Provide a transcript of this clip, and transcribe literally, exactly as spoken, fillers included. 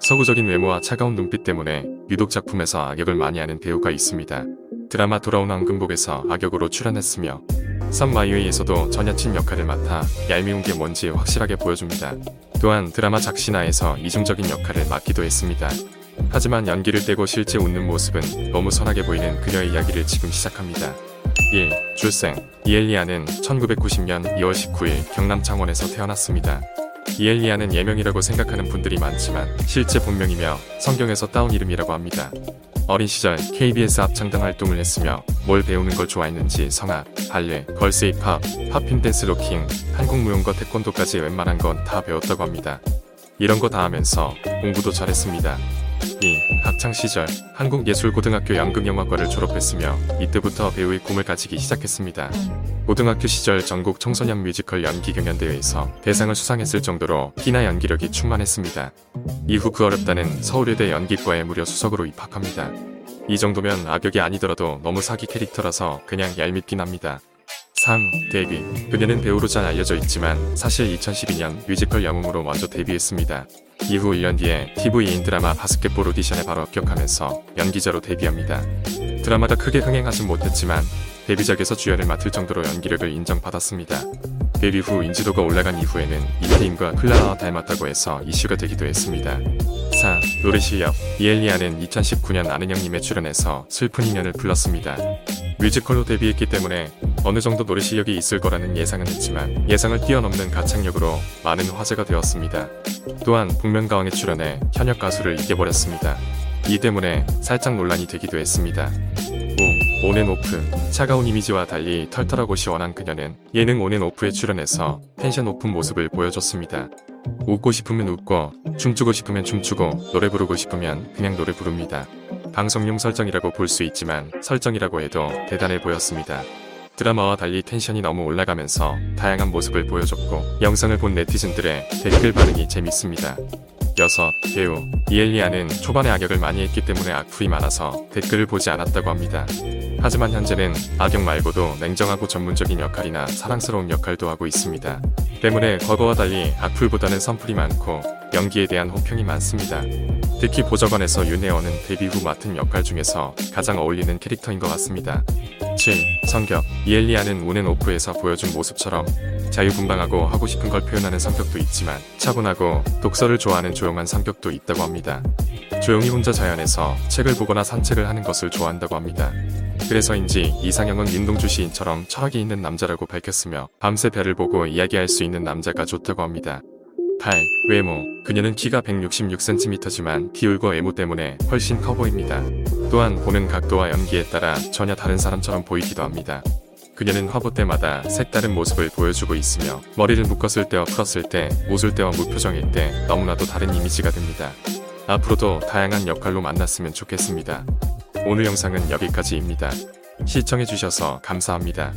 서구적인 외모와 차가운 눈빛 때문에 유독 작품에서 악역을 많이 하는 배우가 있습니다. 드라마 돌아온 황금복에서 악역으로 출연했으며 썸 마이웨이에서도 전여친 역할을 맡아 얄미운 게 뭔지 확실하게 보여줍니다. 또한 드라마 작신하에서 이중적인 역할을 맡기도 했습니다. 하지만 연기를 떼고 실제 웃는 모습은 너무 선하게 보이는 그녀의 이야기를 지금 시작합니다. 일. 출생. 이엘리아는 천구백구십년 이월 십구일 경남 창원에서 태어났습니다. 이엘리아는 예명이라고 생각하는 분들이 많지만 실제 본명이며 성경에서 따온 이름이라고 합니다. 어린 시절 케이비에스 합창단 활동을 했으며 뭘 배우는 걸 좋아했는지 성악, 발레, 걸스 힙합, 팝핀 댄스 로킹, 한국 무용과 태권도까지 웬만한 건 다 배웠다고 합니다. 이런 거 다 하면서 공부도 잘했습니다. 이. 학창시절 한국예술고등학교 연극영화과를 졸업했으며 이때부터 배우의 꿈을 가지기 시작했습니다. 고등학교 시절 전국 청소년 뮤지컬 연기 경연대회에서 대상을 수상했을 정도로 끼나 연기력이 충만했습니다. 이후 그 어렵다는 서울예대 연기과에 무려 수석으로 입학합니다. 이 정도면 악역이 아니더라도 너무 사기 캐릭터라서 그냥 얄밉긴 합니다. 삼. 데뷔. 그녀는 배우로 잘 알려져 있지만 사실 이천십이년 뮤지컬 영웅으로 먼저 데뷔했습니다. 이후 일 년 뒤에 티비인 드라마 바스켓볼 오디션에 바로 합격하면서 연기자로 데뷔합니다. 드라마가 크게 흥행하진 못했지만 데뷔작에서 주연을 맡을 정도로 연기력을 인정받았습니다. 데뷔 후 인지도가 올라간 이후에는 이태임과 클라라와 닮았다고 해서 이슈가 되기도 했습니다. 사. 노래 실력. 이엘리아는 이천십구년 아는 형님에 출연해서 슬픈 인연을 불렀습니다. 뮤지컬로 데뷔했기 때문에 어느 정도 노래 실력이 있을 거라는 예상은 했지만 예상을 뛰어넘는 가창력으로 많은 화제가 되었습니다. 또한 복면가왕에 출연해 현역 가수를 이겨버렸습니다. 이 때문에 살짝 논란이 되기도 했습니다. 오. 온앤오프. 차가운 이미지와 달리 털털하고 시원한 그녀는 예능 온앤오프에 출연해서 텐션 높은 모습을 보여줬습니다. 웃고 싶으면 웃고, 춤추고 싶으면 춤추고, 노래 부르고 싶으면 그냥 노래 부릅니다. 방송용 설정이라고 볼 수 있지만 설정이라고 해도 대단해 보였습니다. 드라마와 달리 텐션이 너무 올라가면서 다양한 모습을 보여줬고 영상을 본 네티즌들의 댓글 반응이 재밌습니다. 육. 배우. 이엘리아는 초반에 악역을 많이 했기 때문에 악플이 많아서 댓글을 보지 않았다고 합니다. 하지만 현재는 악역 말고도 냉정하고 전문적인 역할이나 사랑스러운 역할도 하고 있습니다. 때문에 과거와 달리 악플보다는 선플이 많고 연기에 대한 호평이 많습니다. 특히 보좌관에서 윤혜원은 데뷔 후 맡은 역할 중에서 가장 어울리는 캐릭터인 것 같습니다. 칠. 성격. 이엘리아는 온앤오프에서 보여준 모습처럼 자유분방하고 하고 싶은 걸 표현하는 성격도 있지만 차분하고 독서를 좋아하는 조용한 성격도 있다고 합니다. 조용히 혼자 자연에서 책을 보거나 산책을 하는 것을 좋아한다고 합니다. 그래서인지 이상형은 윤동주 시인처럼 철학이 있는 남자라고 밝혔으며 밤새 별을 보고 이야기할 수 있는 남자가 좋다고 합니다. 팔. 외모. 그녀는 키가 백육십육 센티미터지만 비율과 외모 때문에 훨씬 커 보입니다. 또한 보는 각도와 연기에 따라 전혀 다른 사람처럼 보이기도 합니다. 그녀는 화보 때마다 색다른 모습을 보여주고 있으며 머리를 묶었을 때와 풀었을 때, 웃을 때와 무표정일 때 너무나도 다른 이미지가 됩니다. 앞으로도 다양한 역할로 만났으면 좋겠습니다. 오늘 영상은 여기까지입니다. 시청해주셔서 감사합니다.